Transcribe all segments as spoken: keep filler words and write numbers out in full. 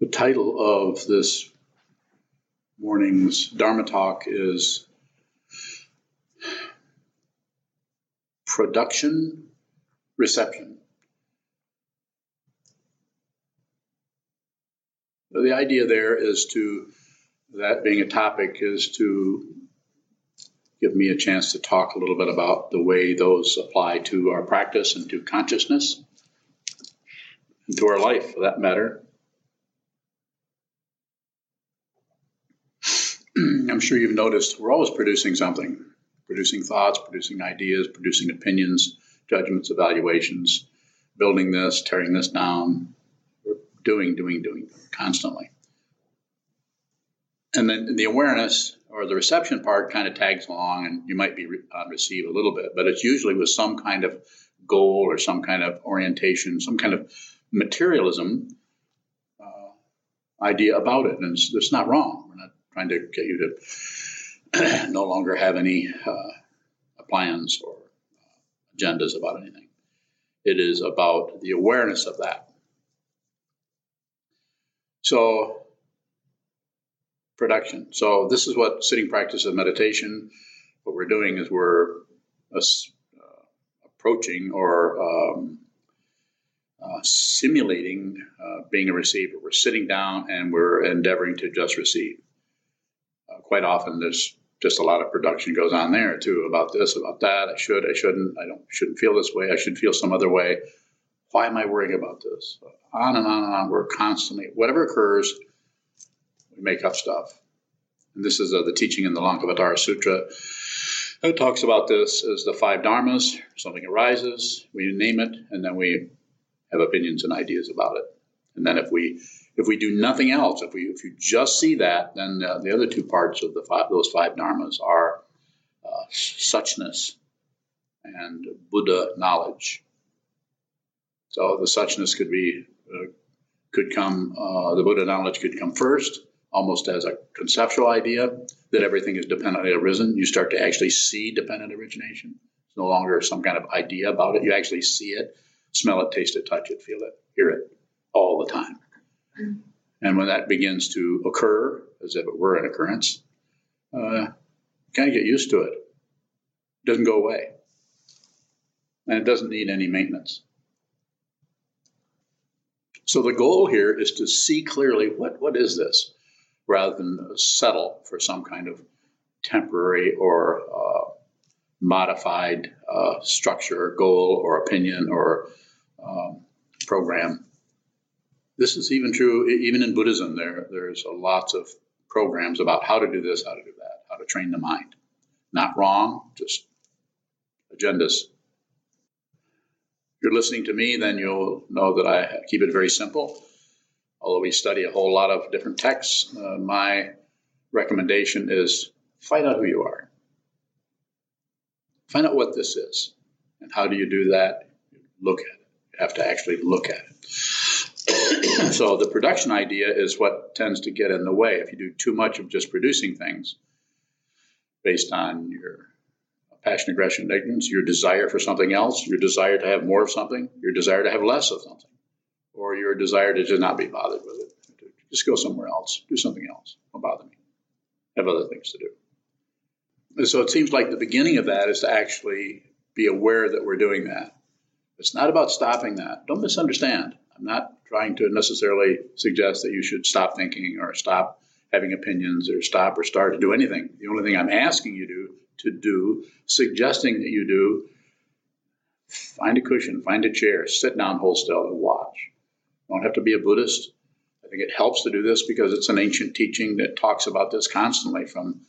The title of this morning's Dharma talk is Production, Reception. So the idea there is to, that being a topic, is to give me a chance to talk a little bit about the way those apply to our practice and to consciousness and to our life, for that matter. I'm sure you've noticed we're always producing something, producing thoughts, producing ideas, producing opinions, judgments, evaluations, building this, tearing this down, we're doing, doing, doing constantly. And then the awareness or the reception part kind of tags along, and you might be on receive a little bit, but it's usually with some kind of goal or some kind of orientation, some kind of materialism uh, idea about it. And it's, it's not wrong. We're not trying to get you to no longer have any uh, plans or uh, agendas about anything. It is about the awareness of that. So, production. So this is what sitting practice of meditation, what we're doing is we're uh, approaching or um, uh, simulating uh, being a receiver. We're sitting down and we're endeavoring to just receive. Uh, quite often there's just a lot of production goes on there too, about this, about that. I should, I shouldn't, I don't, shouldn't feel this way. I should feel some other way. Why am I worrying about this? On and on and on. We're constantly, whatever occurs, we make up stuff. And this is uh, the teaching in the Lankavatara Sutra. It talks about this as the five dharmas. Something arises, we name it, and then we have opinions and ideas about it. And then if we if we do nothing else, if we if you just see that, then uh, the other two parts of the five, those five dharmas are uh, suchness and Buddha knowledge. So the suchness could be uh, could come uh, the Buddha knowledge could come first. Almost as a conceptual idea that everything is dependently arisen. You start to actually see dependent origination. It's no longer some kind of idea about it. You actually see it, smell it, taste it, touch it, feel it, hear it all the time. And when that begins to occur, as if it were an occurrence, uh, you kind of get used to it. It doesn't go away. And it doesn't need any maintenance. So the goal here is to see clearly what, what is this? Rather than settle for some kind of temporary or uh, modified uh, structure, goal, or opinion, or um, program. This is even true, even in Buddhism, there, there's lots of programs about how to do this, how to do that, how to train the mind. Not wrong, just agendas. If you're listening to me, then you'll know that I keep it very simple. Although we study a whole lot of different texts, uh, my recommendation is find out who you are. Find out what this is. And how do you do that? Look at it. You have to actually look at it. So the production idea is what tends to get in the way. If you do too much of just producing things based on your passion, aggression, ignorance, your desire for something else, your desire to have more of something, your desire to have less of something, or your desire to just not be bothered with it. Just go somewhere else. Do something else. Don't bother me. Have other things to do. And so it seems like the beginning of that is to actually be aware that we're doing that. It's not about stopping that. Don't misunderstand. I'm not trying to necessarily suggest that you should stop thinking or stop having opinions or stop or start to do anything. The only thing I'm asking you to, to do, suggesting that you do, find a cushion, find a chair, sit down, hold still, and watch. You don't have to be a Buddhist. I think it helps to do this because it's an ancient teaching that talks about this constantly from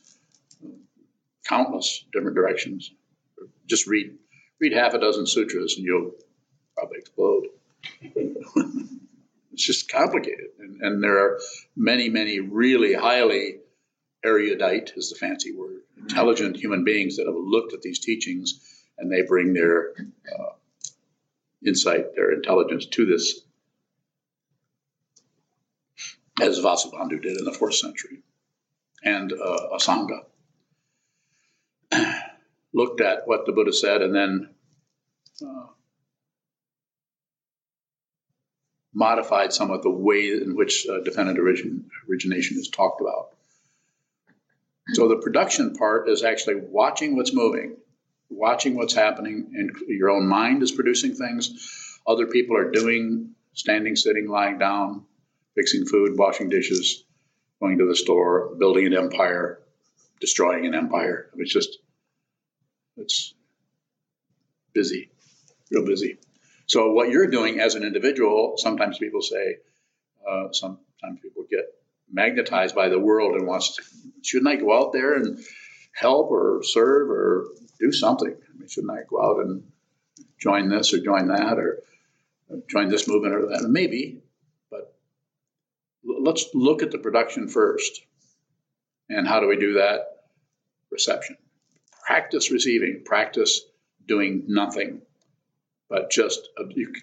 countless different directions. Just read read half a dozen sutras and you'll probably explode. It's just complicated. And, and there are many, many really highly erudite, is the fancy word, intelligent human beings that have looked at these teachings and they bring their uh, insight, their intelligence to this, as Vasubandhu did in the fourth century, and uh, Asanga, looked at what the Buddha said and then uh, modified somewhat the way in which uh, dependent origin, origination is talked about. So the production part is actually watching what's moving, watching what's happening, and your own mind is producing things. Other people are doing, standing, sitting, lying down, fixing food, washing dishes, going to the store, building an empire, destroying an empire. It's just, it's busy, real busy. So what you're doing as an individual, sometimes people say, uh, sometimes people get magnetized by the world and wants to, shouldn't I go out there and help or serve or do something? I mean, shouldn't I go out and join this or join that or join this movement or that? Maybe, but let's look at the production first. And how do we do that? Reception. Practice receiving, practice doing nothing. But just,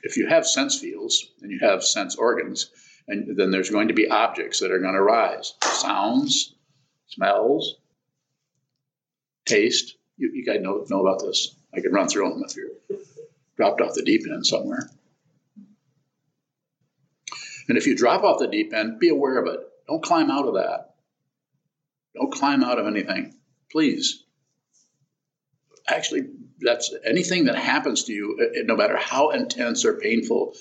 if you have sense fields and you have sense organs, and then there's going to be objects that are going to arise. Sounds, smells, taste. You, you guys know, know about this. I could run through them if you're dropped off the deep end somewhere. And if you drop off the deep end, be aware of it. Don't climb out of that. Don't climb out of anything. Please. Actually, that's anything that happens to you, no matter how intense or painful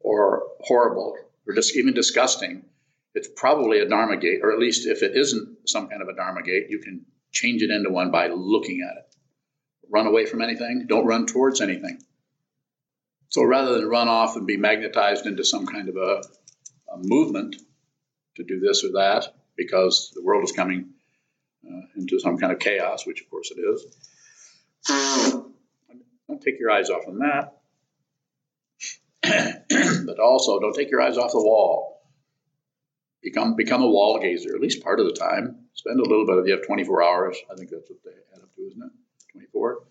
or horrible or just even disgusting, it's probably a Dharma gate, or at least if it isn't some kind of a Dharma gate, you can change it into one by looking at it. Run away from anything. Don't run towards anything. So rather than run off and be magnetized into some kind of a, a movement to do this or that, because the world is coming uh, into some kind of chaos, which of course it is, don't take your eyes off on that. But also, don't take your eyes off the wall. Become become a wall gazer, at least part of the time. Spend a little bit of, you have twenty-four hours. I think that's what they add up to, isn't it? twenty-four?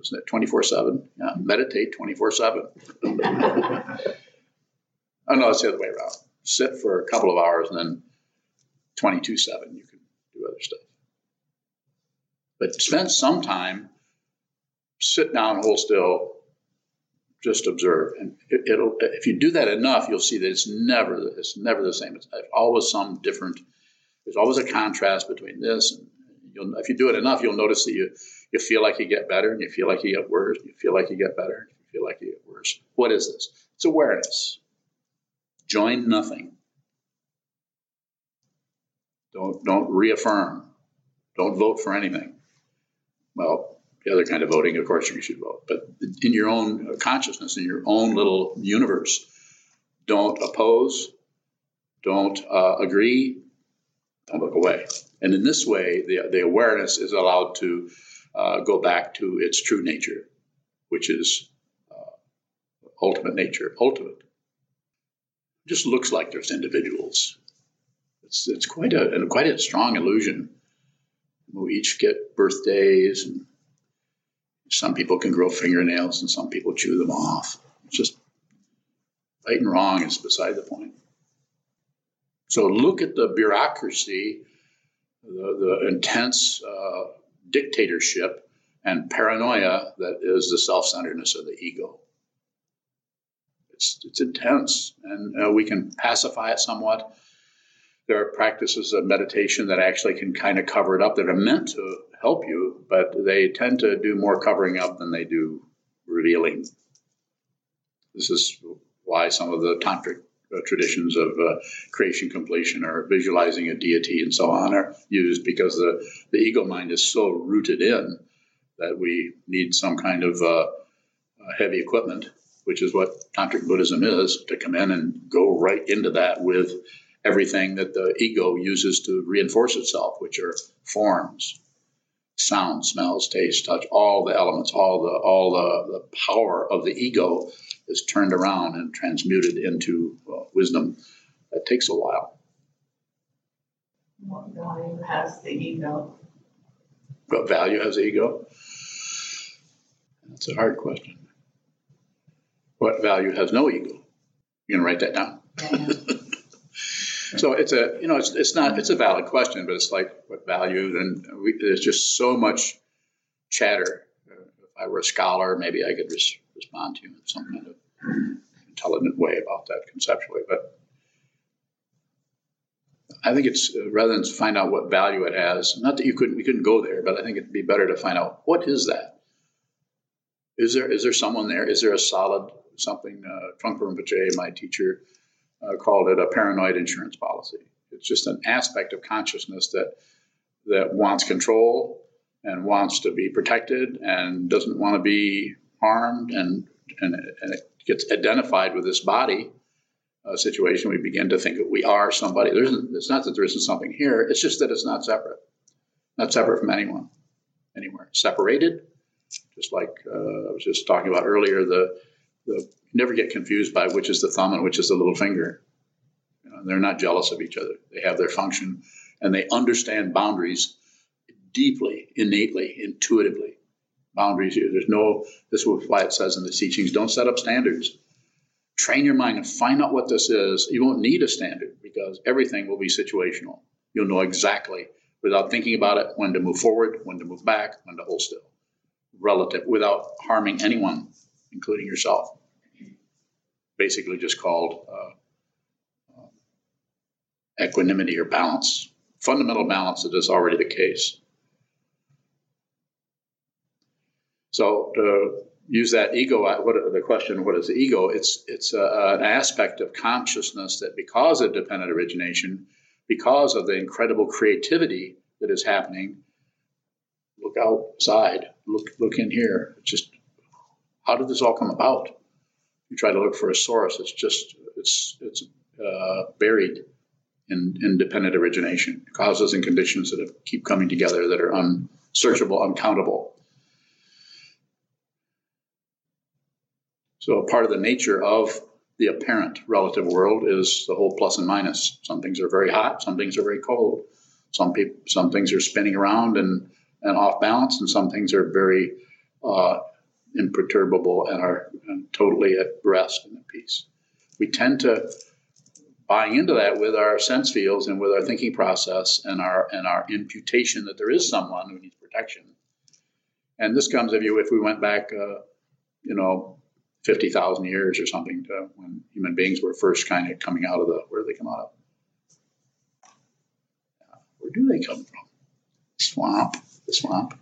Isn't it twenty-four seven? Yeah, meditate twenty-four seven. Oh, no, it's the other way around. Sit for a couple of hours and then twenty-two seven, you can do other stuff. But spend some time, sit down, hold still, just observe. And it, it'll, if you do that enough, you'll see that it's never, it's never the same. It's always some different, there's always a contrast between this. And you'll, if you do it enough, you'll notice that you, you feel like you get better and you feel like you get worse. You feel like you get better and you feel like you get worse. What is this? It's awareness. Join nothing. Don't, don't reaffirm. Don't vote for anything. Well, the other kind of voting, of course, you should vote. But in your own consciousness, in your own little universe, don't oppose, don't uh, agree, don't look away. And in this way, the, the awareness is allowed to uh, go back to its true nature, which is uh, ultimate nature, ultimate. It just looks like there's individuals. It's, it's quite a, quite a strong illusion. We each get birthdays, and some people can grow fingernails, and some people chew them off. It's just right and wrong is beside the point. So look at the bureaucracy, the, the intense uh, dictatorship and paranoia that is the self-centeredness of the ego. It's, it's intense, and uh, we can pacify it somewhat. There are practices of meditation that actually can kind of cover it up that are meant to help you, but they tend to do more covering up than they do revealing. This is why some of the tantric uh, traditions of uh, creation completion or visualizing a deity and so on are used, because the, the ego mind is so rooted in that we need some kind of uh, heavy equipment, which is what tantric Buddhism is, to come in and go right into that with everything that the ego uses to reinforce itself, which are forms, sound, smells, taste, touch, all the elements, all the all the, the power of the ego is turned around and transmuted into uh, wisdom. That takes a while. What value has the ego? What value has the ego? That's a hard question. What value has no ego? You gonna write that down? Yeah. So it's a, you know, it's it's not, it's a valid question, but it's like, what value? And we, there's just so much chatter. If I were a scholar, maybe I could res- respond to you in some kind of intelligent way about that conceptually. But I think it's, uh, rather than find out what value it has, not that you couldn't, we couldn't go there, but I think it'd be better to find out, what is that? Is there, is there someone there? Is there a solid something? Uh, Trungpa Rinpoche, my teacher, uh, called it a paranoid insurance policy. It's just an aspect of consciousness that, that wants control and wants to be protected and doesn't want to be harmed, and, and, and it gets identified with this body uh, situation. We begin to think that we are somebody. There isn't, it's not that there isn't something here. It's just that it's not separate, not separate from anyone, anywhere. Separated, just like uh, I was just talking about earlier, the, the never get confused by which is the thumb and which is the little finger. You know, they're not jealous of each other. They have their function, and they understand boundaries deeply, innately, intuitively. Boundaries here. There's no, this is why it says in the teachings, don't set up standards. Train your mind and find out what this is. You won't need a standard because everything will be situational. You'll know exactly, without thinking about it, when to move forward, when to move back, when to hold still. Relative, without harming anyone, including yourself. Basically just called uh, um, equanimity or balance. Fundamental balance that is already the case. So to use that ego, what the question, what is the ego? It's, it's a, an aspect of consciousness that, because of dependent origination, because of the incredible creativity that is happening, look outside, look, look in here. It's just, how did this all come about? You try to look for a source. It's just, it's, it's uh, buried in, in dependent origination, causes and conditions that have, keep coming together that are unsearchable, uncountable. So part of the nature of the apparent relative world is the whole plus and minus. Some things are very hot, some things are very cold. Some people, some things are spinning around and, and off balance, and some things are very uh, imperturbable and are and totally at rest and at peace. We tend to buy into that with our sense fields and with our thinking process and our, and our imputation that there is someone who needs protection. And this comes of you if we went back, uh, you know, fifty thousand years or something to when human beings were first kind of coming out of the, where do they come out of? Where do they come from? Swamp, the swamp.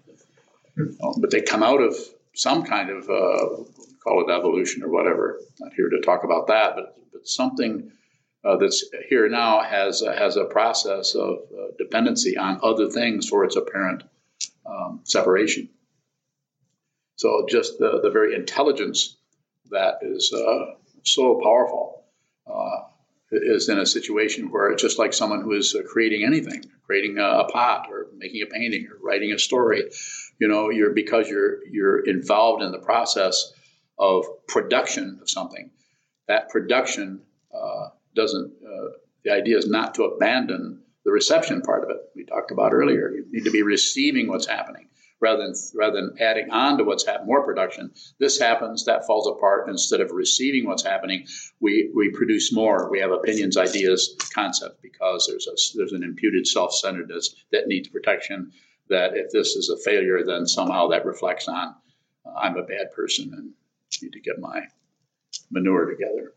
Oh, but they come out of some kind of, uh, call it evolution or whatever. Not here to talk about that, but, but something uh, that's here now has, uh, has a process of uh, dependency on other things for its apparent um, separation. So just the, the very intelligence that is uh, so powerful uh, is in a situation where it's just like someone who is uh, creating anything, creating a, a pot or making a painting or writing a story. You know, you're because you're you're involved in the process of production of something. That production uh, doesn't. Uh, the idea is not to abandon the reception part of it. We talked about earlier. You need to be receiving what's happening. Rather than, rather than adding on to what's happened, more production, this happens, that falls apart. Instead of receiving what's happening, we, we produce more. We have opinions, ideas, concepts, because there's, a, there's an imputed self-centeredness that needs protection, that if this is a failure, then somehow that reflects on, uh, I'm a bad person and need to get my manure together.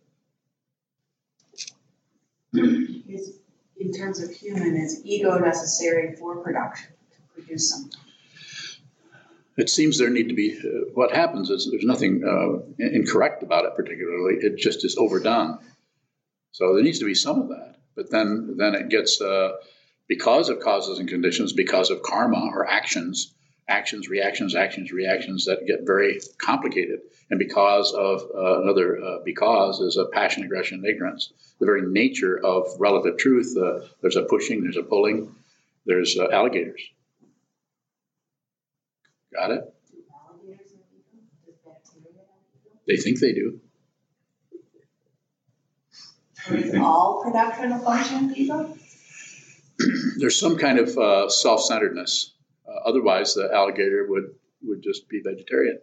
Is, in terms of human, is ego necessary for production, to produce something? It seems there need to be, uh, what happens is there's nothing uh, incorrect about it particularly, it just is overdone. So there needs to be some of that, but then then it gets, uh, because of causes and conditions, because of karma or actions, actions, reactions, actions, reactions that get very complicated. And because of uh, another, uh, because is a passion, aggression, and ignorance. The very nature of relative truth, uh, there's a pushing, there's a pulling, there's uh, alligators. Got it? They think they do. Is all production a function of ego? There's some kind of uh, self-centeredness. Uh, otherwise, the alligator would, would just be vegetarian.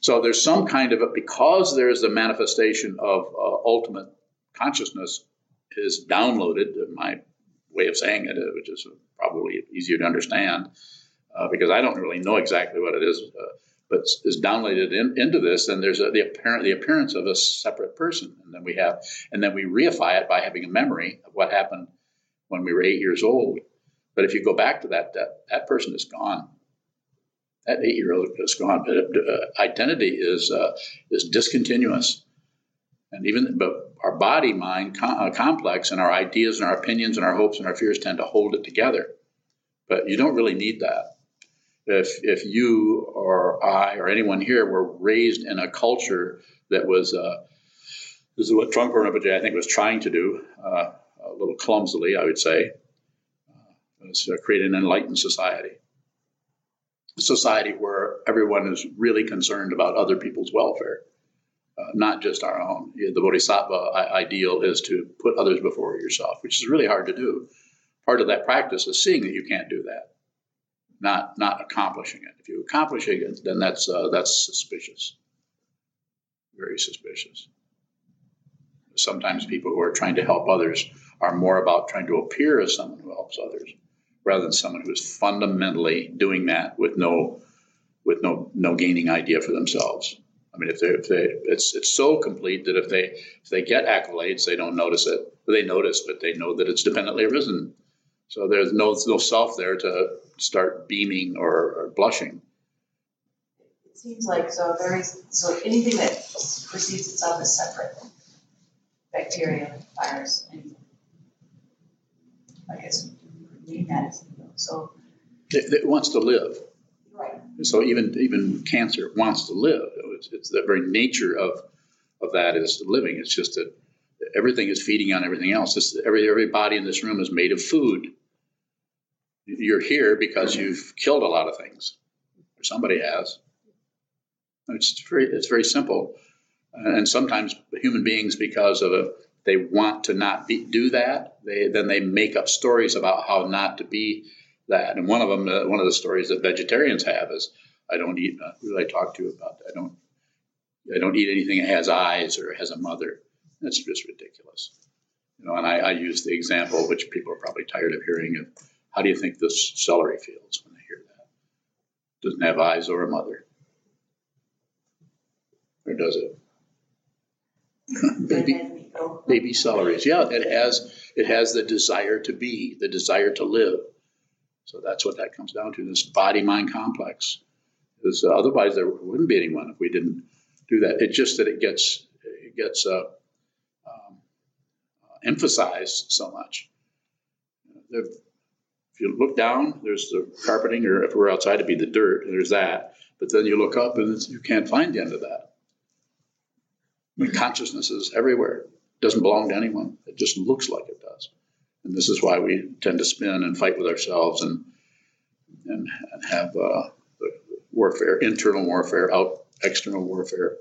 So there's some kind of, a, because there is the manifestation of uh, ultimate consciousness is downloaded, in my way of saying it, which is probably easier to understand uh, because I don't really know exactly what it is. Uh, but is downloaded in, into this, then there's a, the apparent the appearance of a separate person, and then we have, and then we reify it by having a memory of what happened when we were eight years old. But if you go back to that, that, that person is gone. That eight-year-old is gone. But uh, identity is uh, is discontinuous, and even but our body-mind com- uh, complex and our ideas and our opinions and our hopes and our fears tend to hold it together. But you don't really need that. If if you or I or anyone here were raised in a culture that was, uh, this is what Trungpa Rinpoche, I think, was trying to do, uh, a little clumsily, I would say, uh, was uh, create an enlightened society. A society where everyone is really concerned about other people's welfare, uh, not just our own. The bodhisattva ideal is to put others before yourself, which is really hard to do. Part of that practice is seeing that you can't do that, not not accomplishing it. If you accomplish it, then that's uh, that's suspicious, very suspicious. Sometimes people who are trying to help others are more about trying to appear as someone who helps others, rather than someone who is fundamentally doing that with no with no no gaining idea for themselves. I mean, if they if they it's it's so complete that if they if they get accolades, they don't notice it. They notice, but they know that it's dependently arisen. So there's no, no self there to start beaming or, or blushing. It seems like so very so anything that perceives itself as separate, bacteria, virus, anything. I guess we mean that so it, it wants to live. Right. So even even cancer wants to live. It's, it's the very nature of of that is living. It's just that everything is feeding on everything else. This, every every body in this room is made of food. You're here because you've killed a lot of things, or somebody has. It's very, it's very simple. And sometimes human beings, because of a, they want to not be, do that, they then they make up stories about how not to be that. And one of them, uh, one of the stories that vegetarians have is, I don't eat. Uh, who did I talk to about that? I don't. I don't eat anything that has eyes or has a mother. That's just ridiculous, you know. And I, I use the example, which people are probably tired of hearing, of how do you think this celery feels when they hear that? Doesn't have eyes or a mother, or does it? baby, baby celeries. Yeah, it has. It has the desire to be, the desire to live. So that's what that comes down to. This body-mind complex. Because uh, otherwise, there wouldn't be anyone if we didn't do that. It's just that it gets. It gets. Uh, emphasized so much. If you look down, there's the carpeting, or if we're outside, it'd be the dirt, there's that. But then you look up and it's, you can't find the end of that. I mean, consciousness is everywhere. It doesn't belong to anyone. It just looks like it does. And this is why we tend to spin and fight with ourselves and and, and have uh, warfare, internal warfare, out external warfare.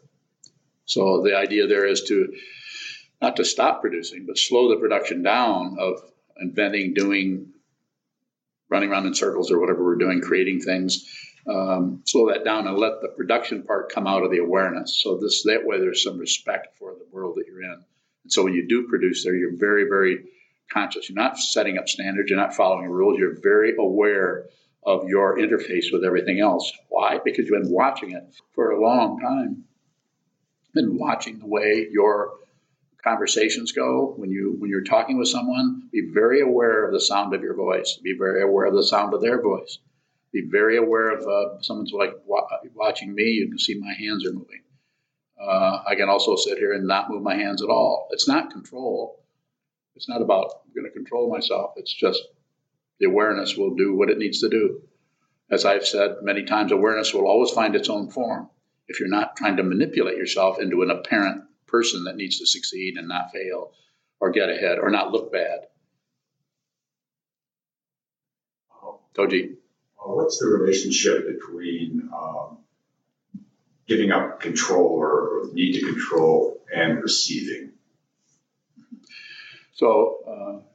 So the idea there is to not to stop producing, but slow the production down of inventing, doing, running around in circles or whatever we're doing, creating things. Um, slow that down and let the production part come out of the awareness. So this that way there's some respect for the world that you're in. And so when you do produce there, you're very, very conscious. You're not setting up standards. You're not following rules. You're very aware of your interface with everything else. Why? Because you've been watching it for a long time. Been watching the way your conversations go. When you when you're talking with someone, be very aware of the sound of your voice. Be very aware of the sound of their voice. Be very aware of uh, someone's like wa- watching me. You can see my hands are moving. Uh, I can also sit here and not move my hands at all. It's not control. It's not about I'm going to control myself. It's just the awareness will do what it needs to do. As I've said many times, awareness will always find its own form if you're not trying to manipulate yourself into an apparent person that needs to succeed and not fail or get ahead or not look bad. Um, Toji. Uh, what's the relationship between um, giving up control or, or need to control and receiving? So uh,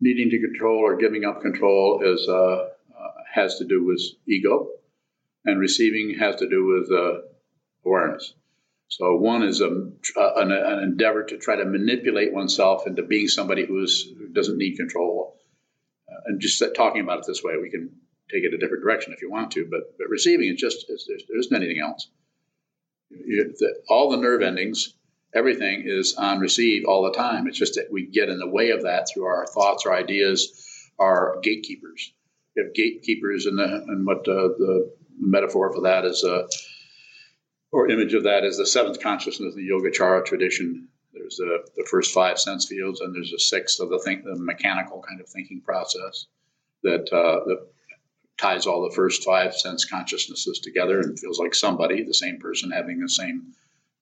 needing to control or giving up control is uh, uh, has to do with ego, and receiving has to do with uh, awareness. So one is a, an, an endeavor to try to manipulate oneself into being somebody who, is, who doesn't need control. Uh, and just talking about it this way, we can take it a different direction if you want to, but, but receiving is just, it's, there's, there isn't anything else. You, the, all the nerve endings, everything is on receive all the time. It's just that we get in the way of that through our thoughts, our ideas, our gatekeepers. We have gatekeepers, and and what uh, the metaphor for that is, uh, or image of that is the seventh consciousness in the Yogacara tradition. There's the, the first five sense fields, and there's a sixth of the think, the mechanical kind of thinking process that, uh, that ties all the first five sense consciousnesses together and feels like somebody, the same person having the same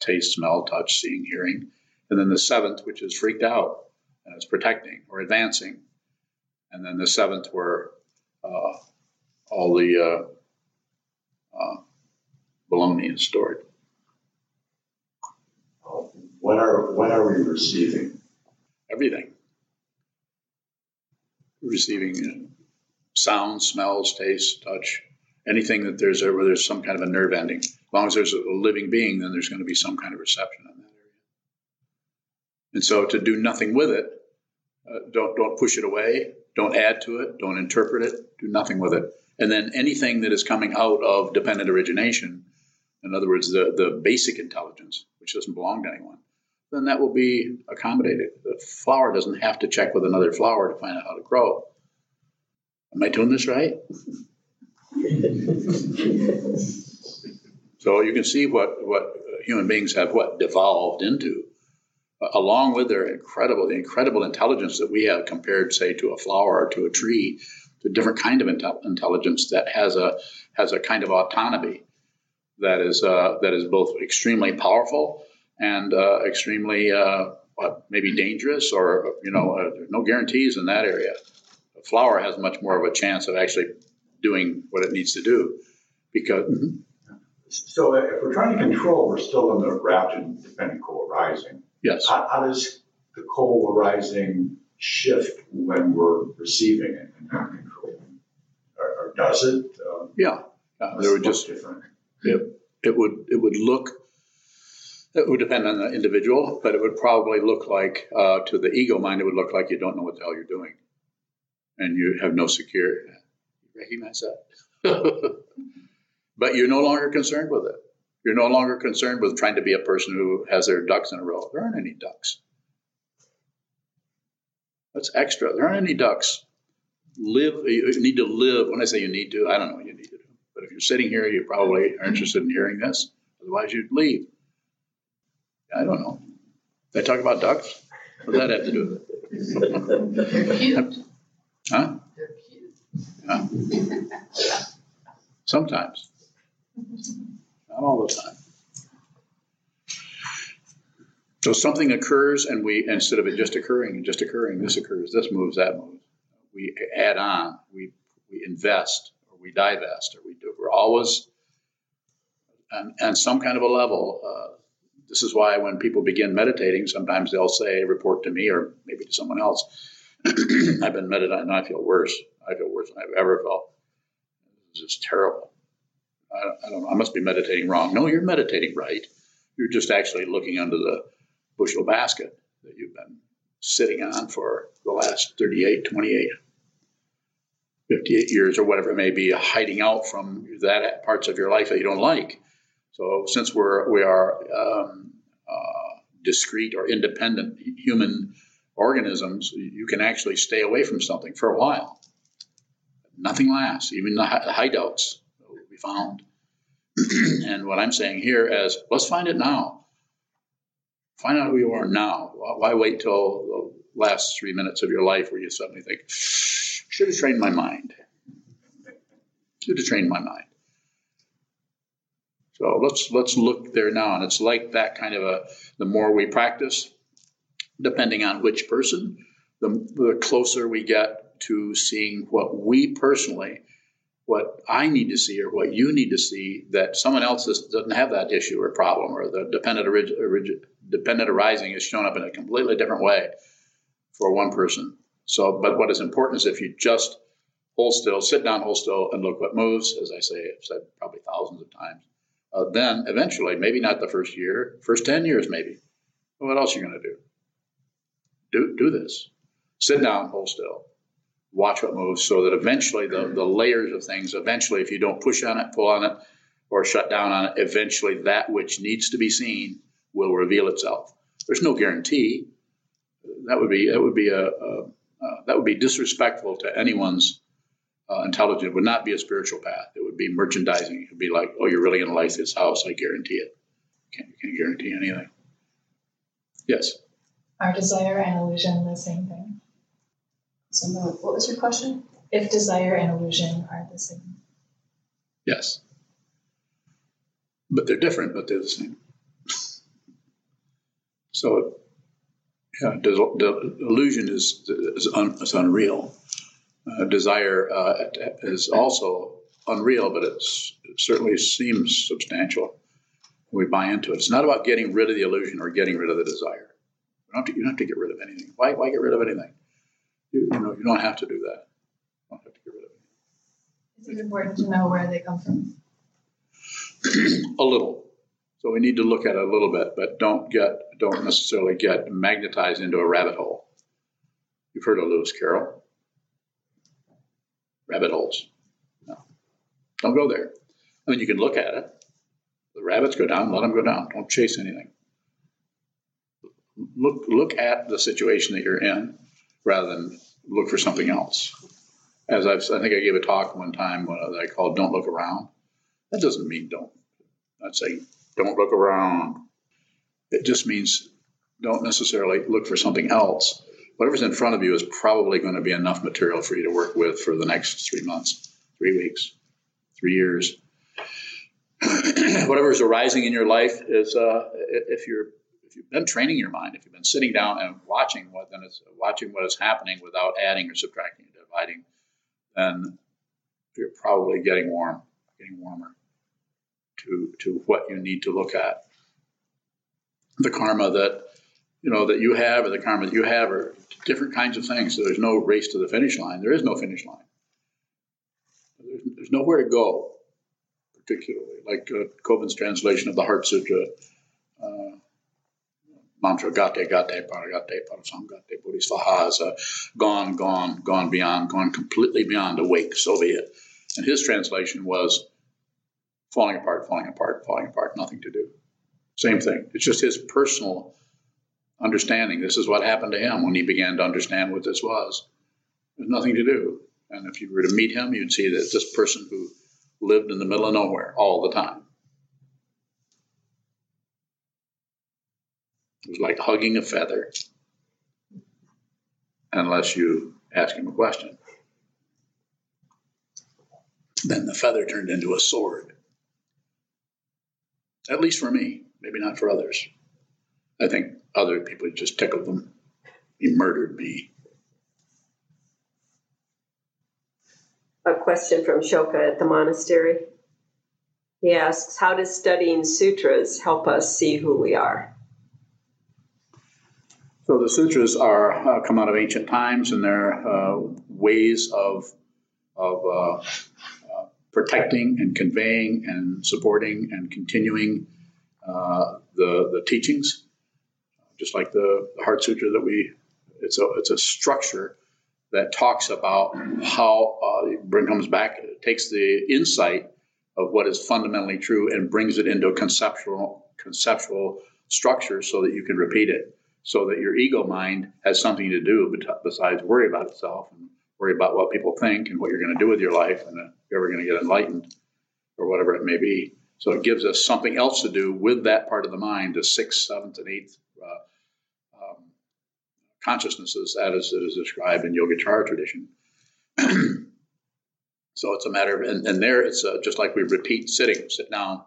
taste, smell, touch, seeing, hearing. And then the seventh, which is freaked out, and it's protecting or advancing. And then the seventh, where uh, all the uh, uh, baloney is stored. What are, what are we receiving? Everything. Receiving sounds, smells, taste, touch, anything that there's a, where there's some kind of a nerve ending. As long as there's a living being, then there's going to be some kind of reception in that area. And so to do nothing with it, uh, don't don't push it away, don't add to it, don't interpret it, do nothing with it. And then anything that is coming out of dependent origination, in other words, the, the basic intelligence, which doesn't belong to anyone, then that will be accommodated. The flower doesn't have to check with another flower to find out how to grow. Am I doing this right? So you can see what, what human beings have what devolved into, uh, along with their incredible, the incredible intelligence that we have compared, say, to a flower or to a tree, to a different kind of intel- intelligence that has a, has a kind of autonomy that is, uh, that is both extremely powerful and uh, extremely uh, what, maybe dangerous, or, you know, uh, there's no guarantees in that area. A flower has much more of a chance of actually doing what it needs to do. Because mm-hmm. So if we're trying to control, we're still in the wrapped in dependent co-arising. Yes. How, how does the co-arising shift when we're receiving it and not controlling? Or, or does it? Um, yeah. Uh, there were just different. It, it would it would look, it would depend on the individual, but it would probably look like, uh, to the ego mind, it would look like you don't know what the hell you're doing. And you have no security. Recognize that. But you're no longer concerned with it. You're no longer concerned with trying to be a person who has their ducks in a row. There aren't any ducks. That's extra. There aren't any ducks. Live. You need to live. When I say you need to, I don't know what you need to do. But if you're sitting here, you probably are interested in hearing this. Otherwise, you'd leave. I don't know. Did I talk about ducks? What does that have to do with it? Huh? They're cute. Huh? Sometimes. Not all the time. So something occurs, and we, instead of it just occurring and just occurring, this occurs, this moves, that moves. We add on, we we invest, or we divest, or we do. We're always on, on some kind of a level. Uh, this is why when people begin meditating, sometimes they'll say, report to me, or maybe to someone else, I've been meditating and I feel worse. I feel worse than I've ever felt. This is terrible. I don't, I don't know. I must be meditating wrong. No, you're meditating right. You're just actually looking under the bushel basket that you've been sitting on for the last thirty-eight, twenty-eight, fifty-eight years or whatever it may be, hiding out from that parts of your life that you don't like. So since we're, we are um, uh, discrete or independent human organisms, you can actually stay away from something for a while. Nothing lasts, even the hideouts will be found. And what I'm saying here is, let's find it now. Find out who you are now. Why wait till the last three minutes of your life where you suddenly think, should have trained my mind. Should have trained my mind. So let's let's look there now. And it's like that kind of a, the more we practice, depending on which person, the, the closer we get to seeing what we personally, what I need to see or what you need to see, that someone else doesn't have that issue or problem, or the dependent, orig, orig, dependent arising is shown up in a completely different way for one person. So, but what is important is if you just hold still, sit down, hold still, and look what moves, as I say, I've said probably thousands of times, uh, then eventually, maybe not the first year, first ten years maybe, what else are you going to do? Do do this. Sit down, hold still. watch what moves, so that eventually the, the layers of things, eventually if you don't push on it, pull on it, or shut down on it, eventually that which needs to be seen will reveal itself. There's no guarantee. That would be that would be a, a uh, that would be disrespectful to anyone's uh, intelligence. It would not be a spiritual path. It would be merchandising. It would be like, oh, you're really going to like this house? I guarantee it. Can't, you can't guarantee anything. Yes. Are desire and illusion the same thing? So, what was your question? If desire and illusion are the same. Yes. But they're different, but they're the same. So, yeah, des- de- illusion is is, un- is unreal. Uh, desire uh, is also unreal, but it's, it certainly seems substantial. We buy into it. It's not about getting rid of the illusion or getting rid of the desire. You don't have to, you don't have to get rid of anything. Why? Why get rid of anything? You, you know, you don't have to do that. You don't have to get rid of it. It's important to know where they come from. A little. So we need to look at it a little bit, but don't get, don't necessarily get magnetized into a rabbit hole. You've heard of Lewis Carroll? Rabbit holes. No. Don't go there. I mean, you can look at it. The rabbits go down, let them go down. Don't chase anything. Look, look at the situation that you're in rather than look for something else. As I've, I think I gave a talk one time that I called Don't Look Around. That doesn't mean don't. I'd say don't look around. It just means don't necessarily look for something else. Whatever's in front of you is probably going to be enough material for you to work with for the next three months, three weeks, three years. Whatever is arising in your life is, uh, if you're if you've been training your mind, if you've been sitting down and watching what then is watching what is happening without adding or subtracting, dividing, then you're probably getting warm, getting warmer. To, to what you need to look at. The karma that you know that you have or the karma that you have are different kinds of things. So there's no race to the finish line. There is no finish line. There's, there's nowhere to go, particularly. Like uh, Kovin's translation of the Heart Sutra, uh, mantra, gate, gate, paragate, parasangate, bodhisattva, is uh, gone, gone, gone beyond, gone completely beyond, awake, so be it. And his translation was, falling apart, falling apart, falling apart, nothing to do. Same thing. It's just his personal understanding. This is what happened to him when he began to understand what this was. There's nothing to do. And if you were to meet him, you'd see that this person who lived in the middle of nowhere all the time. It was like hugging a feather, unless you ask him a question. Then the feather turned into a sword. At least for me, maybe not for others. I think other people just tickled them. He murdered me. A question from Shoka at the monastery. He asks, how does studying sutras help us see who we are? So the sutras are uh, come out of ancient times, and they're uh, ways of, of uh, protecting and conveying and supporting and continuing uh, the the teachings, just like the, the Heart Sutra that we, it's a it's a structure that talks about how uh, it comes back, it takes the insight of what is fundamentally true and brings it into a conceptual conceptual structure so that you can repeat it, so that your ego mind has something to do besides worry about itself and worry about what people think and what you're going to do with your life and if you're ever going to get enlightened or whatever it may be. So it gives us something else to do with that part of the mind, the sixth, seventh, and eighth uh, um, consciousnesses, as it is described in Yogacara tradition. So it's a matter of, and, and there it's uh, just like we repeat sitting, sit down.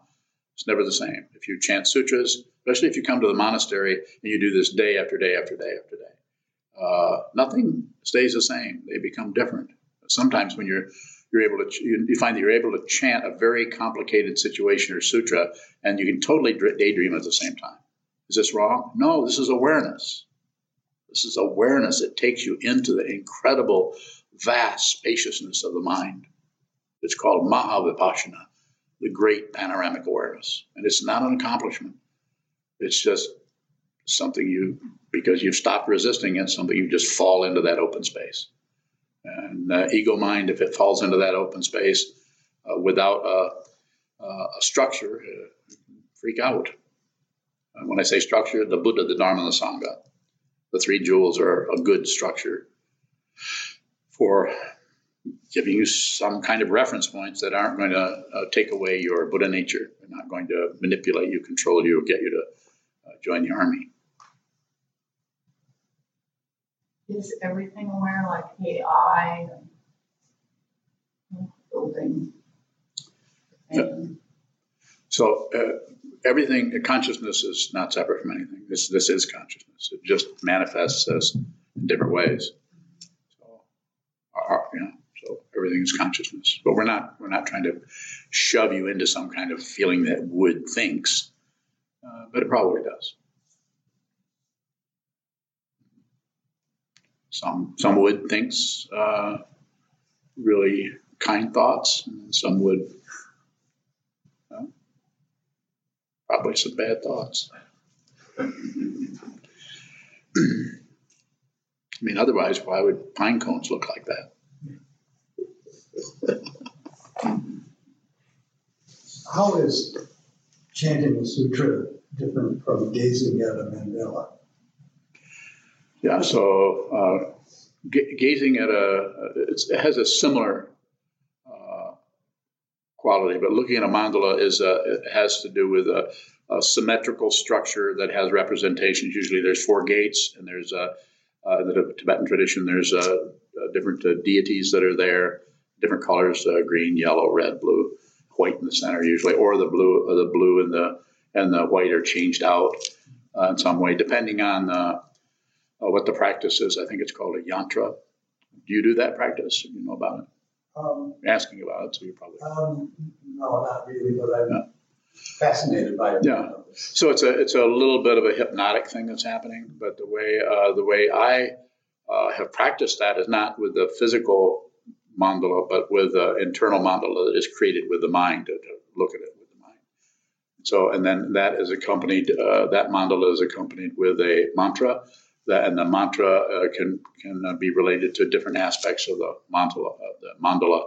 It's never the same. If you chant sutras, especially if you come to the monastery and you do this day after day after day after day, Uh, nothing stays the same. They become different. Sometimes when you're you're able to ch- you find that you're able to chant a very complicated situation or sutra, and you can totally daydream at the same time. Is this wrong? No, this is awareness. This is awareness. It takes you into the incredible, vast spaciousness of the mind. It's called Mahavipassana, the great panoramic awareness, and it's not an accomplishment. It's just something you, because you've stopped resisting it, something you just fall into that open space. And the uh, ego mind, if it falls into that open space uh, without a, a structure, uh, freak out. And when I say structure, the Buddha, the Dharma, and the Sangha. The three jewels are a good structure for giving you some kind of reference points that aren't going to uh, take away your Buddha nature. They're not going to manipulate you, control you, or get you to uh, join the army. Is everything aware, like A I and building? And so uh, everything, consciousness is not separate from anything. This this is consciousness. It just manifests as in different ways. So, our, you know, so everything is consciousness. But we're not we're not trying to shove you into some kind of feeling that wood thinks, uh, but it probably does. Some some wood thinks uh, really kind thoughts, and some would uh, probably some bad thoughts. I mean, otherwise, why would pine cones look like that? How is chanting the sutra different from gazing at a mandala? Yeah, so uh, g- gazing at a, it's, it has a similar uh, quality, but looking at a mandala is a, it has to do with a, a symmetrical structure that has representations. Usually there's four gates, and there's a, uh, in the Tibetan tradition, there's a, a different uh, deities that are there, different colors, uh, green, yellow, red, blue, white in the center usually, or the blue, or the blue and the, and the white are changed out uh, in some way, depending on uh, Uh, what the practice is. I think it's called a yantra. Do you do that practice? You know about it? Um, You're asking about it, so you probably... Um, no, not really, but I'm yeah. fascinated by it. Yeah. So it's a it's a little bit of a hypnotic thing that's happening, but the way uh, the way I uh, have practiced that is not with the physical mandala, but with an internal mandala that is created with the mind, to, to look at it with the mind. So, and then that is accompanied, uh, that mandala is accompanied with a mantra, That, and the mantra uh, can can uh, be related to different aspects of the mandala, uh, the mandala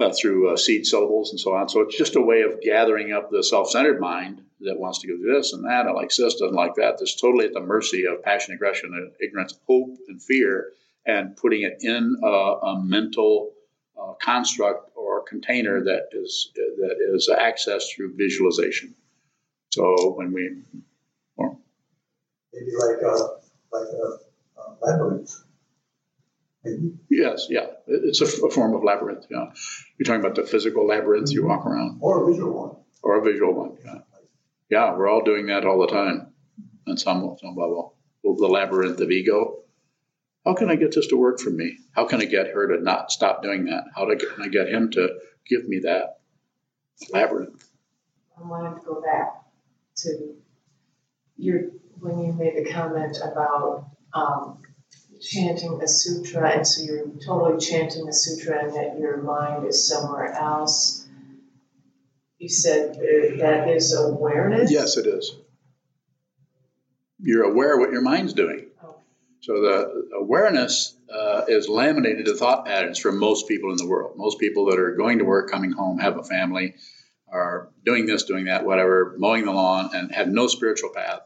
uh, through uh, seed syllables and so on. So it's just a way of gathering up the self-centered mind that wants to go do this and that, and likes this, doesn't like that. That's totally at the mercy of passion, aggression, and ignorance, hope, and fear, and putting it in a, a mental uh, construct or container that is that is accessed through visualization. So when we well, Maybe like a, like a, a labyrinth. Maybe. Yes, yeah. It's a, a form of labyrinth, yeah. You're talking about the physical labyrinth you walk around. Or a visual one. Or a visual one, yeah. Yeah, we're all doing that all the time on some, some level. The labyrinth of ego. How can I get this to work for me? How can I get her to not stop doing that? How can I get him to give me that labyrinth? I wanted to go back to your... when you made the comment about um, chanting a sutra, and so you're totally chanting the sutra and that your mind is somewhere else, you said that is awareness? Yes, it is. You're aware of what your mind's doing. Oh. So the awareness uh, is laminated to thought patterns for most people in the world. Most people that are going to work, coming home, have a family, are doing this, doing that, whatever, mowing the lawn, and have no spiritual path.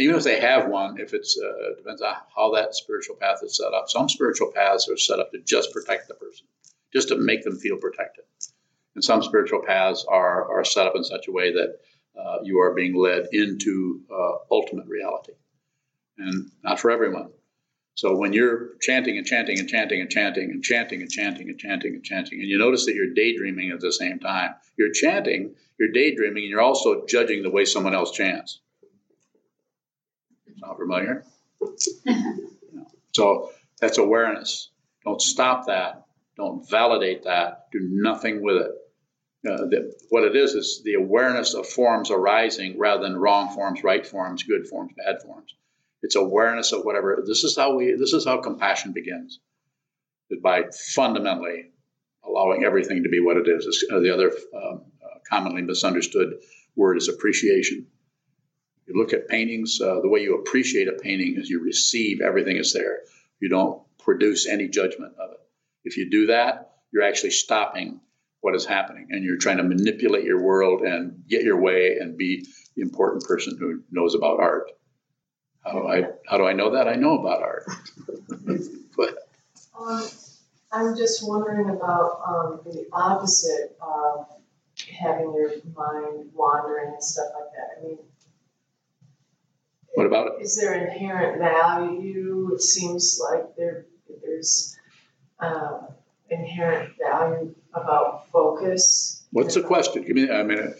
Even if they have one, if it's uh, depends on how that spiritual path is set up. Some spiritual paths are set up to just protect the person, just to make them feel protected. And some spiritual paths are, are set up in such a way that uh, you are being led into uh, ultimate reality. And not for everyone. So when you're chanting and chanting and chanting and chanting and chanting and chanting and chanting and chanting, and you notice that you're daydreaming at the same time, you're chanting, you're daydreaming, and you're also judging the way someone else chants. Not familiar. So that's awareness. Don't stop that. Don't validate that. Do nothing with it. Uh, the, what it is is the awareness of forms arising rather than wrong forms, right forms, good forms, bad forms. It's awareness of whatever. This is how we. This is how compassion begins, by fundamentally allowing everything to be what it is. It's, uh, the other um, uh, commonly misunderstood word is appreciation. You look at paintings, uh, the way you appreciate a painting is you receive everything that's there. You don't produce any judgment of it. If you do that, you're actually stopping what is happening, and you're trying to manipulate your world and get your way and be the important person who knows about art. How do I, how do I know that? I know about art. But um, I'm just wondering about um, the opposite of having your mind wandering and stuff like that. I mean, what about it? Is there inherent value? It seems like there there's um, inherent value about focus. What's the question? Give me. I mean,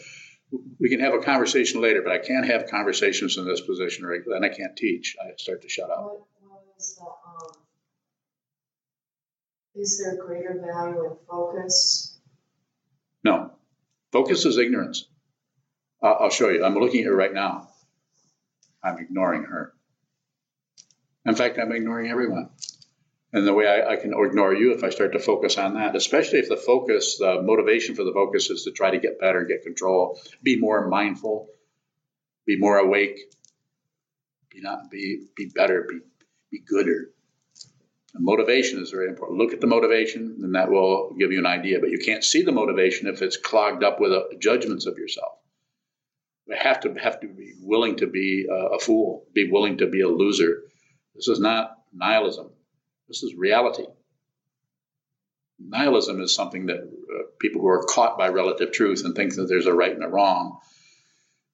we can have a conversation later, but I can't have conversations in this position, right? Then I can't teach. I start to shut up. What, what is, the, um, is there greater value in focus? No. Focus is ignorance. Uh, I'll show you. I'm looking at her right now. I'm ignoring her. In fact, I'm ignoring everyone. And the way I, I can ignore you if I start to focus on that, especially if the focus, the motivation for the focus is to try to get better, get control, be more mindful, be more awake, be not be be better, be, be gooder. And motivation is very important. Look at the motivation, and that will give you an idea. But you can't see the motivation if it's clogged up with a, judgments of yourself. You have to have to be willing to be a, a fool, be willing to be a loser. This is not nihilism. This is reality. Nihilism is something that uh, people who are caught by relative truth and think that there's a right and a wrong.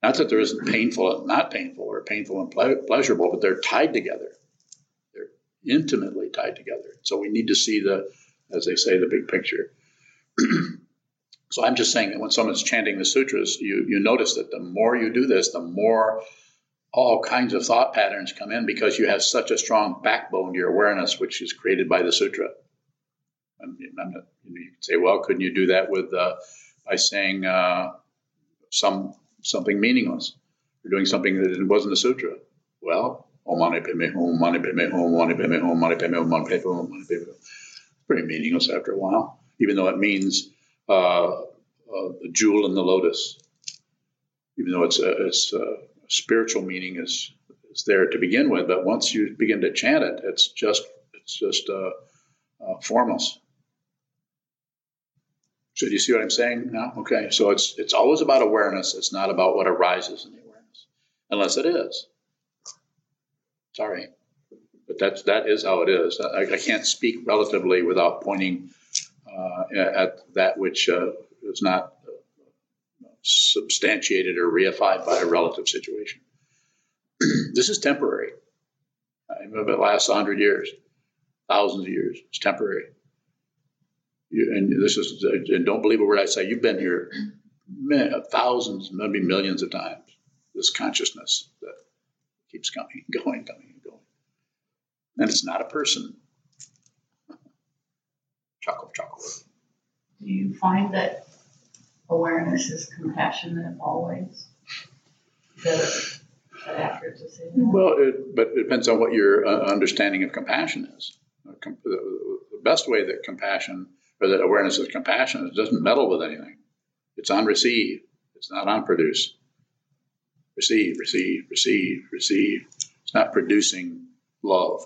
Not that there isn't painful and not painful, or painful and ple- pleasurable, but they're tied together. They're intimately tied together. So we need to see the, as they say, the big picture. So I'm just saying that when someone's chanting the sutras, you, you notice that the more you do this, the more all kinds of thought patterns come in, because you have such a strong backbone to your awareness, which is created by the sutra. I mean, I'm not, you could say, well, couldn't you do that with uh, by saying uh, some something meaningless? You're doing something that wasn't a sutra. Well, Om Mani Padme Hum, Om Mani Padme Hum, Om Mani Padme Hum, Om Mani Padme Hum, Om Mani Padme Hum, Om Mani Padme Hum. It's pretty meaningless after a while, even though it means uh, uh, the jewel in the lotus, even though it's uh, it's. Uh, Spiritual meaning is, is there to begin with, but once you begin to chant it, it's just it's just uh, uh, formless. So do you see what I'm saying now? Okay, so it's it's always about awareness. It's not about what arises in the awareness, unless it is. Sorry, but that's that is how it is. I, I can't speak relatively without pointing uh, at that which uh, is not substantiated or reified by a relative situation. This is temporary. I mean, it lasts one hundred years, thousands of years. It's temporary. You, and this is, and don't believe a word I say. You've been here many, thousands, maybe millions of times. This consciousness that keeps coming, going, coming, and going. And it's not a person. Chuckle, chuckle. Do you find that awareness is compassionate always? Is that, is that accurate to say that? Well, it, but it depends on what your uh, understanding of compassion is. Com- the best way that compassion, or that awareness is compassion, is it doesn't meddle with anything. It's on receive. It's not on produce. Receive, receive, receive, receive. It's not producing love.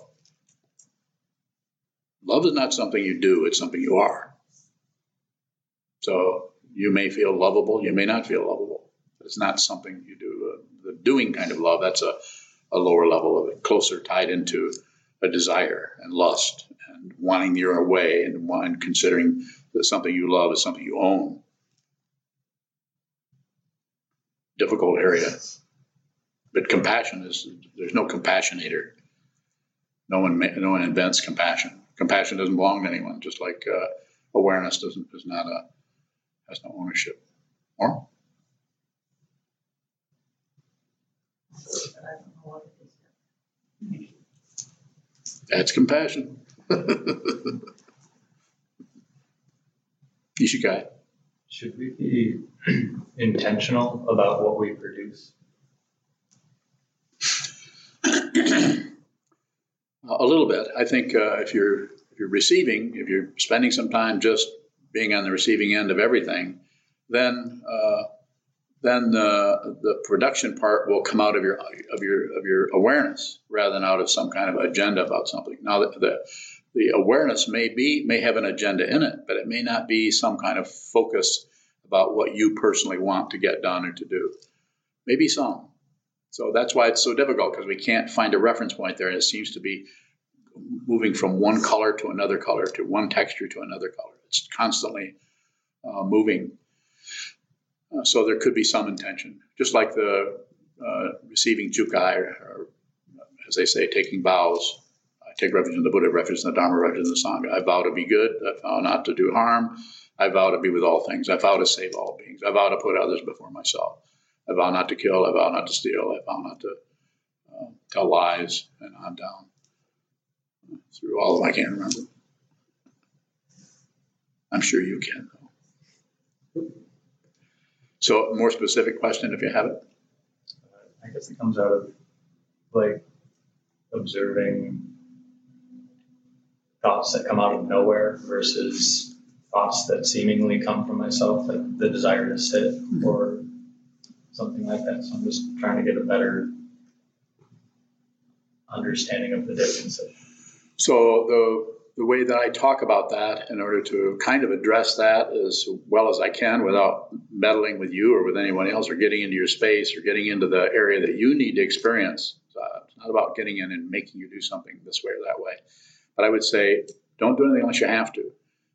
Love is not something you do. It's something you are. So you may feel lovable, you may not feel lovable. It's not something you do. Uh, the doing kind of love, that's a, a lower level of it, closer tied into a desire and lust and wanting your own way, and, and considering that something you love is something you own. Difficult area. But compassion is, there's no compassionator. No one, no one invents compassion. Compassion doesn't belong to anyone, just like uh, awareness doesn't, is not a, has no ownership. Or? That's compassion. Ishikai. Should we be intentional about what we produce? A little bit. I think uh, if you're if you're receiving, if you're spending some time just being on the receiving end of everything, then uh, then the, the production part will come out of your of your of your awareness rather than out of some kind of agenda about something. Now the the, the awareness may be may have an agenda in it, but it may not be some kind of focus about what you personally want to get done or to do. Maybe some. So that's why it's so difficult, because we can't find a reference point there. And it seems to be moving from one color to another color, to one texture to another color. It's constantly uh, moving. Uh, so there could be some intention, just like the uh, receiving jukai, or, or as they say, taking vows. I take refuge in the Buddha, refuge in the Dharma, refuge in the Sangha. I vow to be good. I vow not to do harm. I vow to be with all things. I vow to save all beings. I vow to put others before myself. I vow not to kill. I vow not to steal. I vow not to uh, tell lies, and on down through all of them. I can't remember. I'm sure you can, though. So, more specific question, if you have it. Uh, I guess it comes out of like observing thoughts that come out of nowhere versus thoughts that seemingly come from myself, like the desire to sit mm-hmm. or something like that. So I'm just trying to get a better understanding of the difference. So the the way that I talk about that in order to kind of address that as well as I can without meddling with you or with anyone else or getting into your space or getting into the area that you need to experience. Uh, it's not about getting in and making you do something this way or that way. But I would say don't do anything unless you have to.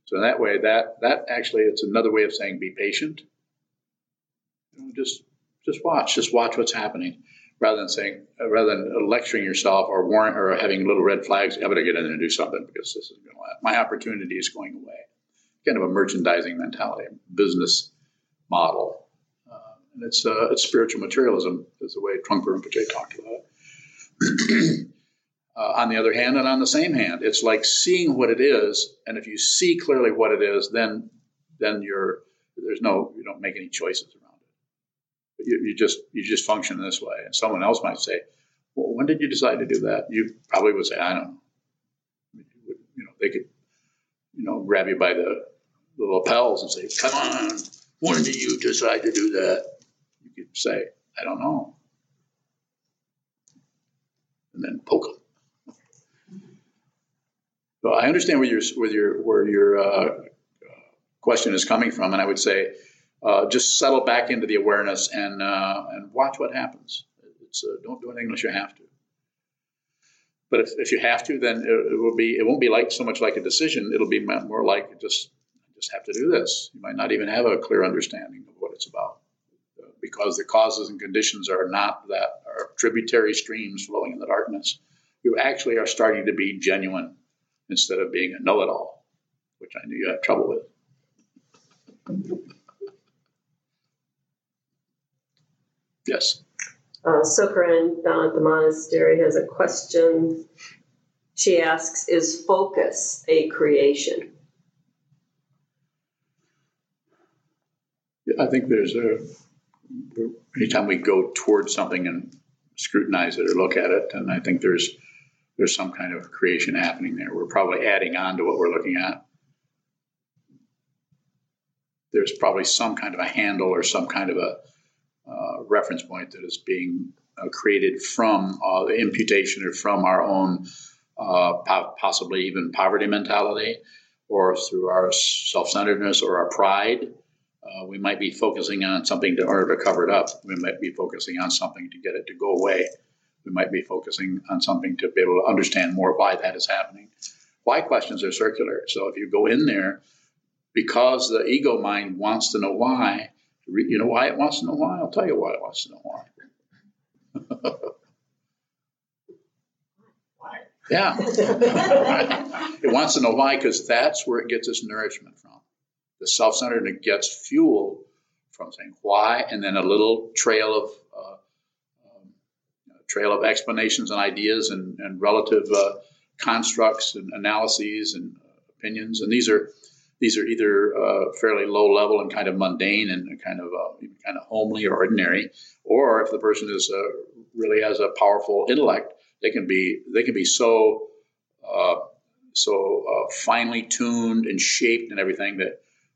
So in that way, that that actually it's another way of saying be patient. You know, just Just watch. Just watch what's happening, rather than saying, rather than lecturing yourself or warrant or having little red flags. I better get in there and do something because this is going to my opportunity is going away. Kind of a merchandising mentality, business model, uh, and it's uh, it's spiritual materialism is the way Trungpa Rinpoche talked about it. uh, on the other hand, and on the same hand, it's like seeing what it is, and if you see clearly what it is, then then you're there's no you don't make any choices. You, you just you just function this way. And someone else might say, well, when did you decide to do that? You probably would say, I don't know. You know, they could, you know, grab you by the, the lapels and say, come on, when did you decide to do that? You could say, I don't know. And then poke them. So I understand where your, where your, where your uh, question is coming from. And I would say, Uh, just settle back into the awareness and uh, and watch what happens. It's, uh, don't do anything unless you have to. But if, if you have to, then it, it will be. It won't be like so much like a decision. It'll be more like just just have to do this. You might not even have a clear understanding of what it's about because the causes and conditions are not that are tributary streams flowing in the darkness. You actually are starting to be genuine instead of being a know-it-all, which I knew you had trouble with. Yes. Uh, Sokaran down at the monastery has a question. She asks, is focus a creation? I think there's a, anytime we go towards something and scrutinize it or look at it, and I think there's there's some kind of creation happening there. We're probably adding on to what we're looking at. There's probably some kind of a handle or some kind of a Uh, reference point that is being uh, created from uh, the imputation or from our own uh, po- possibly even poverty mentality or through our self-centeredness or our pride. Uh, we might be focusing on something in order to cover it up. We might be focusing on something to get it to go away. We might be focusing on something to be able to understand more why that is happening. Why questions are circular. So if you go in there, because the ego mind wants to know why, you know why it wants to know why? I'll tell you why it wants to know why. Why? Yeah. It wants to know why because that's where it gets its nourishment from. The self-centeredness gets fuel from saying why and then a little trail of uh, um, trail of explanations and ideas and, and relative uh, constructs and analyses and uh, opinions. And these are These are either uh, fairly low level and kind of mundane and kind of uh, even kind of homely or ordinary, or if the person is uh, really has a powerful intellect, they can be they can be so uh, so uh, finely tuned and shaped and everything that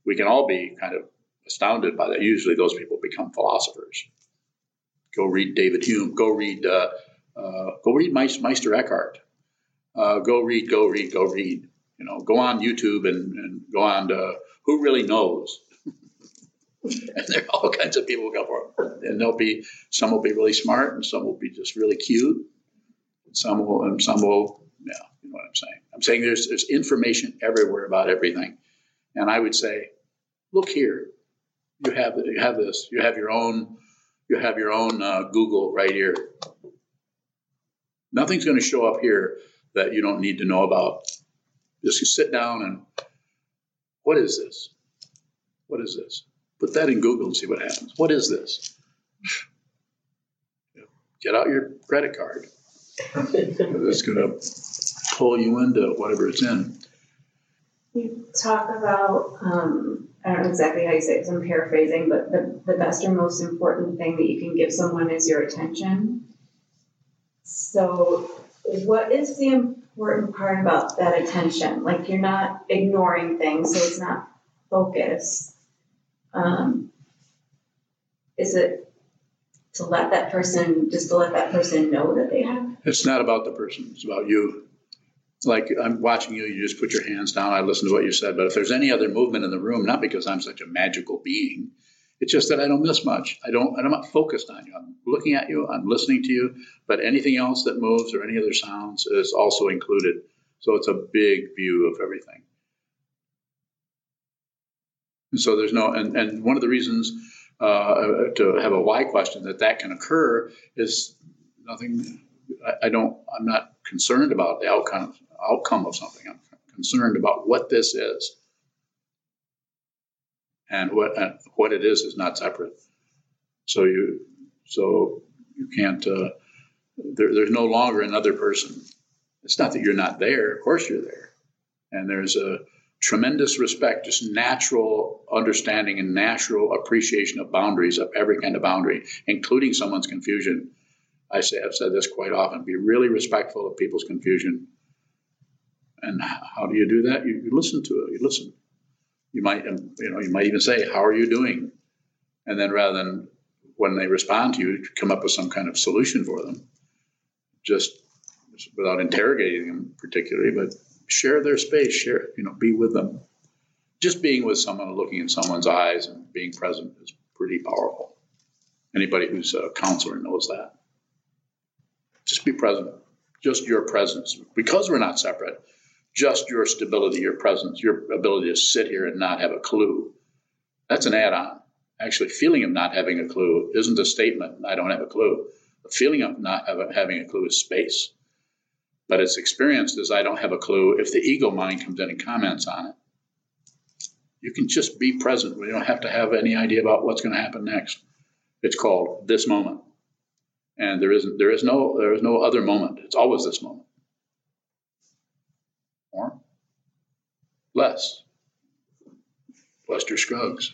we can all be kind of astounded by that. Usually, those people become philosophers. Go read David Hume. Go read uh, uh, go read Meister Eckhart. Uh, go read. Go read. Go read. You know, go on YouTube and, and go on to Who Really Knows? And there are all kinds of people who go for it. And they'll be, some will be really smart and some will be just really cute. And some will, and some will, yeah, you know what I'm saying. I'm saying there's there's information everywhere about everything. And I would say, look here, you have you have this, you have your own, you have your own uh, Google right here. Nothing's going to show up here that you don't need to know about. Just sit down and, what is this? What is this? Put that in Google and see what happens. What is this? Get out your credit card. It's going to pull you into whatever it's in. You talk about, um, I don't know exactly how you say it, so I'm paraphrasing, but the, the best or most important thing that you can give someone is your attention. So what is the important part about that attention? Like, you're not ignoring things, so it's not focus. Um, is it to let that person, just to let that person know that they have? It's not about the person. It's about you. Like, I'm watching you, you just put your hands down. I listen to what you said. But if there's any other movement in the room, not because I'm such a magical being, it's just that I don't miss much. I don't, I'm not focused on you. I'm looking at you. I'm listening to you. But anything else that moves or any other sounds is also included. So it's a big view of everything. And so there's no, and, and one of the reasons uh, to have a why question that that can occur is nothing, I, I don't, I'm not concerned about the outcome, outcome of something. I'm concerned about what this is. And what uh, what it is is not separate. So you, so you can't, uh, there, there's no longer another person. It's not that you're not there. Of course you're there. And there's a tremendous respect, just natural understanding and natural appreciation of boundaries, of every kind of boundary, including someone's confusion. I say, I've said this quite often, be really respectful of people's confusion. And how do you do that? You, you listen to it. You listen. You might, you know, you might even say, how are you doing? And then rather than when they respond to you, come up with some kind of solution for them, just without interrogating them particularly, but share their space, share, you know, be with them. Just being with someone, looking in someone's eyes and being present is pretty powerful. Anybody who's a counselor knows that. Just be present. Just your presence. Because we're not separate, just your stability, your presence, your ability to sit here and not have a clue. That's an add-on. Actually, feeling of not having a clue isn't a statement, I don't have a clue. The feeling of not having a clue is space. But it's experienced as I don't have a clue if the ego mind comes in and comments on it. You can just be present. We don't have to have any idea about what's going to happen next. It's called this moment. And there isn't, there is no, there is no other moment. It's always this moment. More? Less. Lester Scruggs.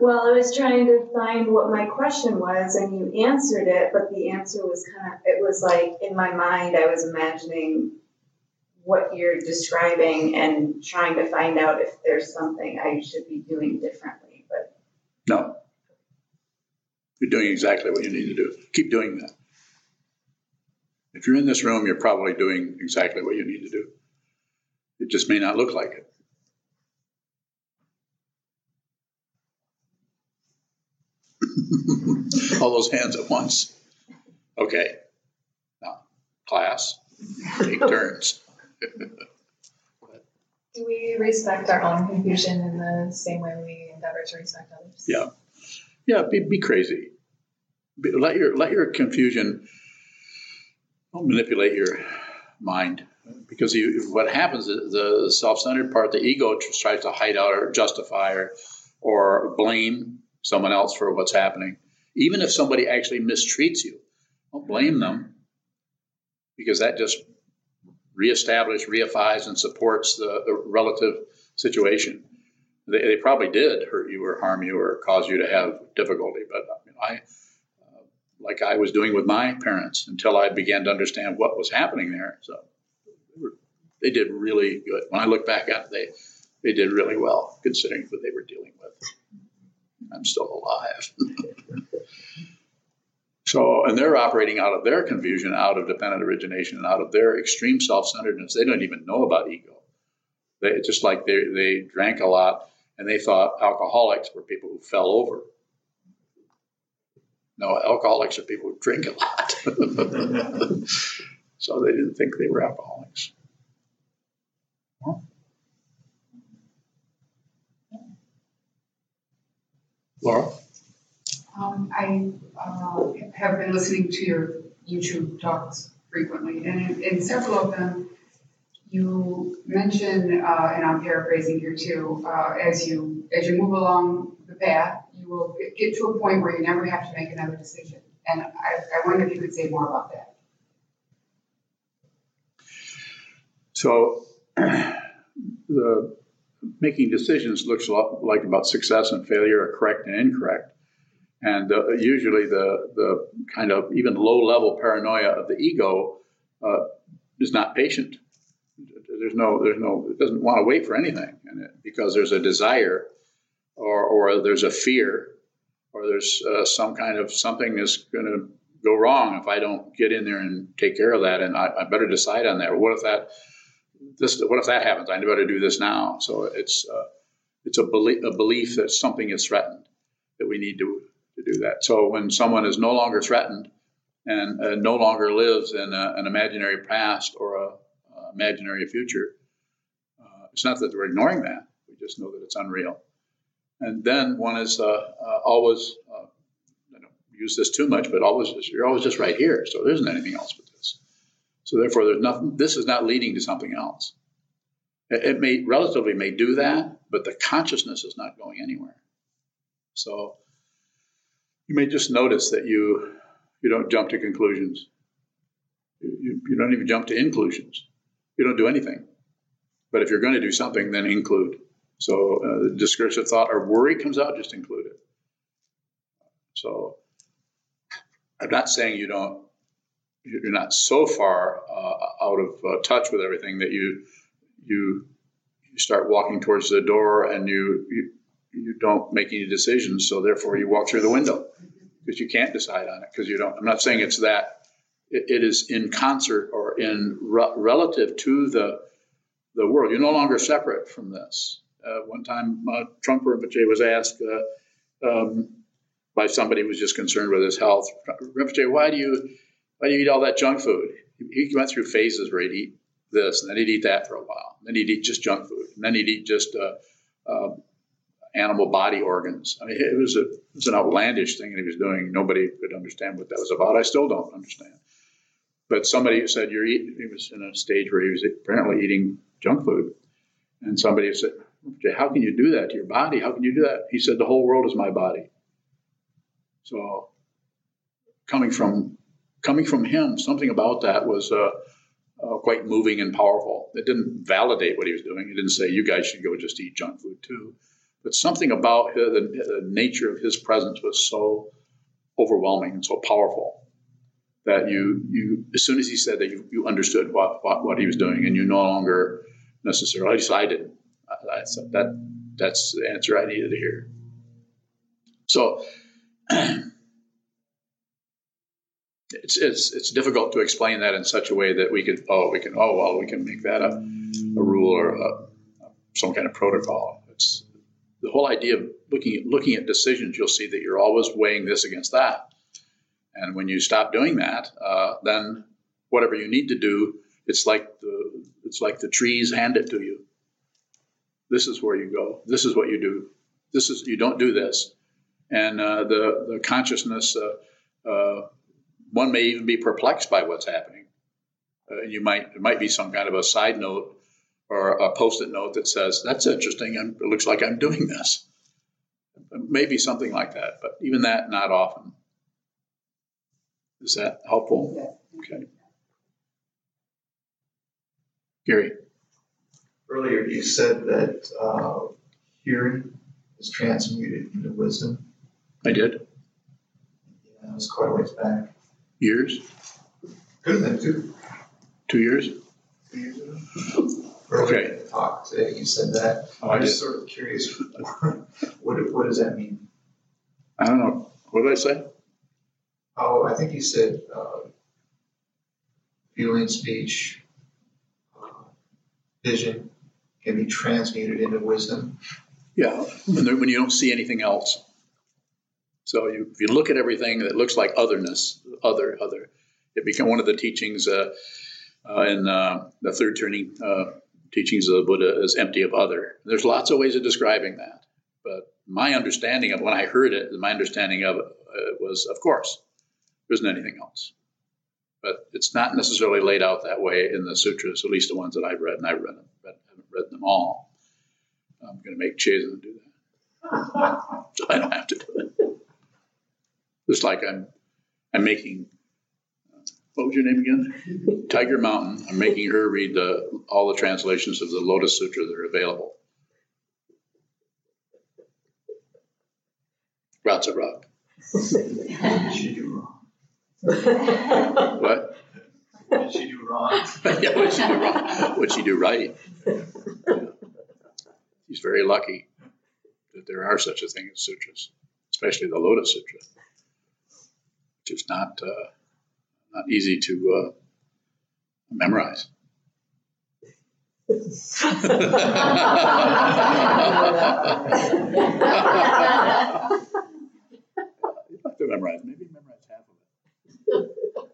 Well, I was trying to find what my question was, and you answered it, but the answer was kind of, it was like, in my mind, I was imagining what you're describing and trying to find out if there's something I should be doing differently. But no. You're doing exactly what you need to do. Keep doing that. If you're in this room, you're probably doing exactly what you need to do. It just may not look like it. All those hands at once. Okay. Now, class, take turns. Do we respect our own confusion in the same way we endeavor to respect others? Yeah. Yeah, be, be crazy. Be, let your let your confusion don't manipulate your mind. Because you, what happens is the self-centered part, the ego tries to hide out or justify or, or blame someone else for what's happening. Even if somebody actually mistreats you, don't blame them, because that just reestablishes, reifies, and supports the, the relative situation. They, they probably did hurt you or harm you or cause you to have difficulty, but you know, I, uh, like I was doing with my parents until I began to understand what was happening there. So they, were, they did really good. When I look back at it, they, they did really well considering what they were dealing with. I'm still alive. So, and they're operating out of their confusion, out of dependent origination, and out of their extreme self-centeredness. They don't even know about ego. They just like they, they drank a lot, and they thought alcoholics were people who fell over. No, alcoholics are people who drink a lot. So they didn't think they were alcoholics. Well, Laura? Um, I uh, have been listening to your YouTube talks frequently, and in, in several of them, you mention, uh, and I'm paraphrasing here too, uh, as you as you move along the path, you will get to a point where you never have to make another decision. And I, I wonder if you could say more about that. So, the making decisions looks a lot like about success and failure, or correct and incorrect. And uh, usually the, the kind of even low-level paranoia of the ego uh, is not patient. There's no, there's no, it doesn't want to wait for anything, and it, because there's a desire, or, or there's a fear, or there's uh, some kind of something is going to go wrong if I don't get in there and take care of that, and I, I better decide on that. What if that, this, what if that happens? I better do this now. So it's uh, it's a, belie- a belief that something is threatened, that we need to to do that. So when someone is no longer threatened and uh, no longer lives in a, an imaginary past or a uh, imaginary future, uh, it's not that we're ignoring that. We just know that it's unreal. And then one is uh, uh, always, uh, I don't use this too much, but always you're always just right here. So there isn't anything else but this. So therefore, there's nothing. This is not leading to something else. It, it may relatively may do that, but the consciousness is not going anywhere. So you may just notice that you you don't jump to conclusions. You, you don't even jump to inclusions. You don't do anything. But if you're going to do something, then include. So uh, the discursive thought or worry comes out, just include it. So I'm not saying you don't, you're not so far uh, out of uh, touch with everything that you, you you start walking towards the door and you, you you don't make any decisions, so therefore you walk through the window because you can't decide on it because you don't. I'm not saying it's that. It, it is in concert or in re- relative to the the world. You're no longer separate from this. Uh, one time, uh, Trungpa Rinpoche was asked uh, um, by somebody who was just concerned with his health, Rinpoche, why do you why do you eat all that junk food? He, he went through phases where he'd eat this, and then he'd eat that for a while, and then he'd eat just junk food, and then he'd eat just uh, uh, animal body organs. I mean, it was, a, it was an outlandish thing that he was doing. Nobody could understand what that was about. I still don't understand. But somebody said, you're eating, he was in a stage where he was apparently eating junk food. And somebody said, how can you do that to your body? How can you do that? He said, the whole world is my body. So coming from coming from him, something about that was uh, uh, quite moving and powerful. It didn't validate what he was doing. It didn't say, you guys should go just eat junk food too. But something about the nature of his presence was so overwhelming and so powerful that you, you as soon as he said that, you, you understood what, what, what he was doing, and you no longer necessarily, at least I didn't. I, I said that, that's the answer I needed to hear. So it's, it's, it's difficult to explain that in such a way that we could, oh, we can, oh, well, we can make that a, a rule or a, some kind of protocol. It's, the whole idea of looking at, looking at decisions, you'll see that you're always weighing this against that. And when you stop doing that, uh, then whatever you need to do, it's like the it's like the trees hand it to you. This is where you go. This is what you do. This is you don't do this. And uh, the the consciousness, uh, uh, one may even be perplexed by what's happening. Uh, you might it might be some kind of a side note, or a post-it note that says, that's interesting, I'm, it looks like I'm doing this. Maybe something like that, but even that, not often. Is that helpful? Okay. Gary? Earlier you said that uh, hearing is transmuted into wisdom. I did. Yeah, that was quite a ways back. Years? Could have been two. Two years? Two years ago. Okay. In the talk today, you said that. Oh, I'm just sort of curious. what, what does that mean? I don't know. What did I say? oh, I think he said uh, feeling, speech, uh, vision can be transmuted into wisdom. Yeah, when, there, when you don't see anything else. So you, if you look at everything that looks like otherness, other, other, it became one of the teachings uh, uh, in uh, the third turning uh, teachings of the Buddha is empty of other. There's lots of ways of describing that, but my understanding of when I heard it, my understanding of it uh, was, of course, there isn't anything else. But it's not necessarily laid out that way in the sutras, at least the ones that I've read, and I've read them, but I haven't read them all. I'm going to make Chasen do that, so I don't have to do it. Just like I'm, I'm making. Uh, what was your name again? Tiger Mountain. I'm making her read the, all the translations of the Lotus Sutra that are available. Ratsa Rock. What did she do wrong? What? What did she do wrong? Yeah, what did she do wrong? What did she do right? He's very lucky that there are such a thing as sutras, especially the Lotus Sutra, which is not uh, not easy to uh, memorize. You'd like to memorize, maybe memorize half of it.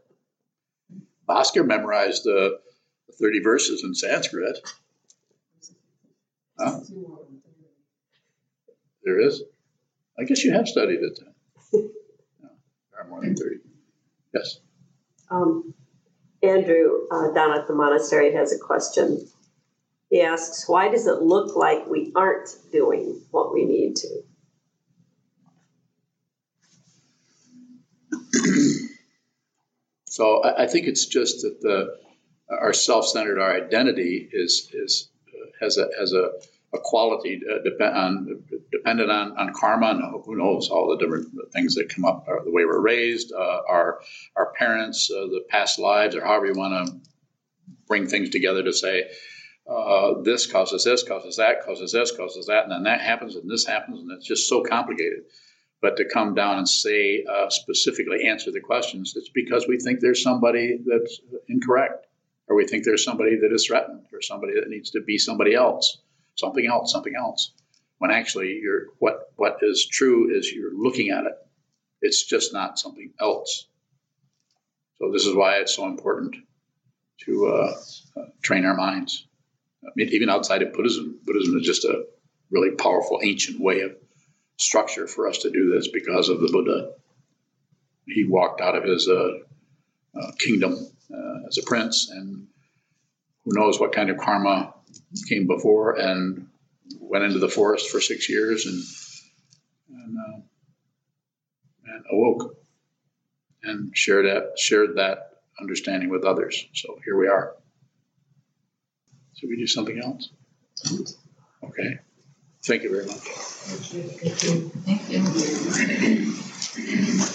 Bhaskar memorized the uh, thirty verses in Sanskrit. Huh? There is? I guess you have studied it then. No, there are more than thirty. Yes? Um, Andrew uh, down at the monastery has a question. He asks, why does it look like we aren't doing what we need to? So I, I think it's just that the, our self-centered, our identity is... is Has a has a, a quality uh, depend on dependent on, on karma. And who knows all the different things that come up, or the way we're raised, uh, our our parents, uh, the past lives, or however you want to bring things together to say uh, this causes this, causes that, causes this, causes that, and then that happens, and this happens, and it's just so complicated. But to come down and say uh, specifically answer the questions, it's because we think there's somebody that's incorrect. Or we think there's somebody that is threatened, or somebody that needs to be somebody else, something else, something else. When actually, you're, what what is true is you're looking at it. It's just not something else. So this is why it's so important to uh, uh, train our minds. I mean, even outside of Buddhism, Buddhism is just a really powerful ancient way of structure for us to do this because of the Buddha. He walked out of his uh, uh, kingdom Uh, as a prince, and who knows what kind of karma came before, and went into the forest for six years and and, uh, and awoke and shared that shared that understanding with others. So here we are. Should we do something else? Okay. Thank you very much. Thank you. Thank you.